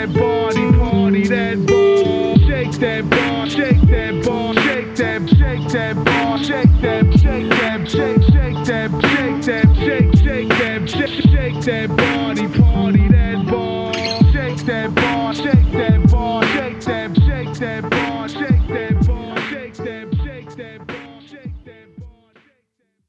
that body, party that ball. Shake that ball, shake that ball. Shake that ball, shake that, shake that, shake that, shake that, shake that body, party that ball. Shake that ball, shake that ball, shake that, shake that ball, shake that.